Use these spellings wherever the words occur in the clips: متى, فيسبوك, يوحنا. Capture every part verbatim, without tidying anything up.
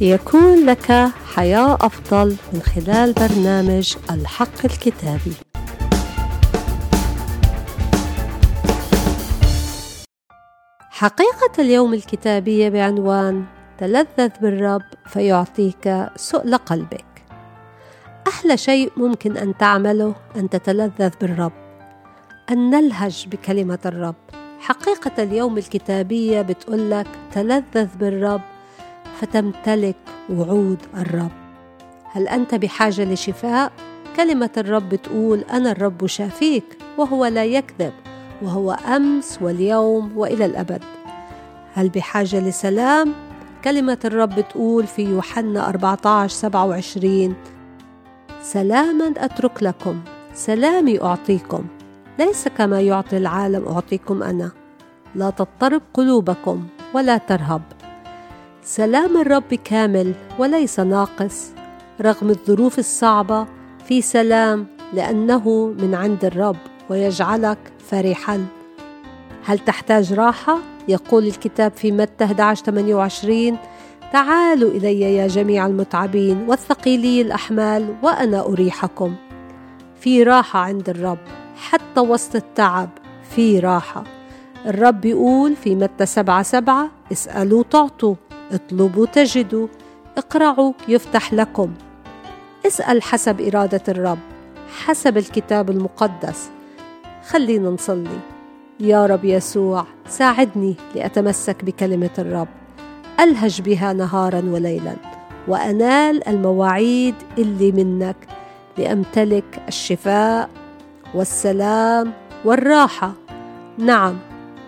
ليكون لك حياة أفضل من خلال برنامج الحق الكتابي. حقيقة اليوم الكتابية بعنوان تلذذ بالرب فيعطيك سؤل قلبك. أحلى شيء ممكن أن تعمله أن تتلذذ بالرب، أن نلهج بكلمة الرب. حقيقة اليوم الكتابية بتقولك تلذذ بالرب فتمتلك وعود الرب. هل أنت بحاجة لشفاء؟ كلمة الرب بتقول أنا الرب شافيك وهو لا يكذب، وهو أمس واليوم وإلى الأبد. هل بحاجة لسلام؟ كلمة الرب بتقول في يوحنا أربعة عشر سبعة وعشرين سلاماً أترك لكم، سلامي أعطيكم، ليس كما يعطي العالم أعطيكم أنا، لا تضطرب قلوبكم ولا ترهب. سلام الرب كامل وليس ناقص، رغم الظروف الصعبة في سلام لأنه من عند الرب ويجعلك فرحاً. هل تحتاج راحة؟ يقول الكتاب في متى إحدى عشر ثمانية وعشرين تعالوا إلي يا جميع المتعبين والثقيلي الأحمال وأنا أريحكم. في راحة عند الرب حتى وسط التعب، في راحة. الرب يقول في متى سبعة سبعة اسألوا تعطوا، اطلبوا تجدوا، اقرعوا يفتح لكم. اسأل حسب إرادة الرب، حسب الكتاب المقدس. خلينا نصلي. يا رب يسوع ساعدني لأتمسك بكلمة الرب، ألهج بها نهارا وليلا، وأنال المواعيد اللي منك لأمتلك الشفاء والسلام والراحة. نعم،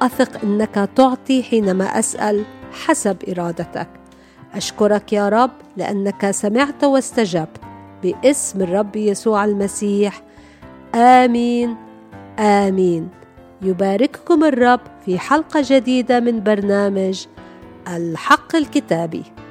أثق أنك تعطي حينما أسأل حسب إرادتك. أشكرك يا رب لأنك سمعت واستجبت، باسم الرب يسوع المسيح، آمين آمين. يبارككم الرب في حلقة جديدة من برنامج الحق الكتابي.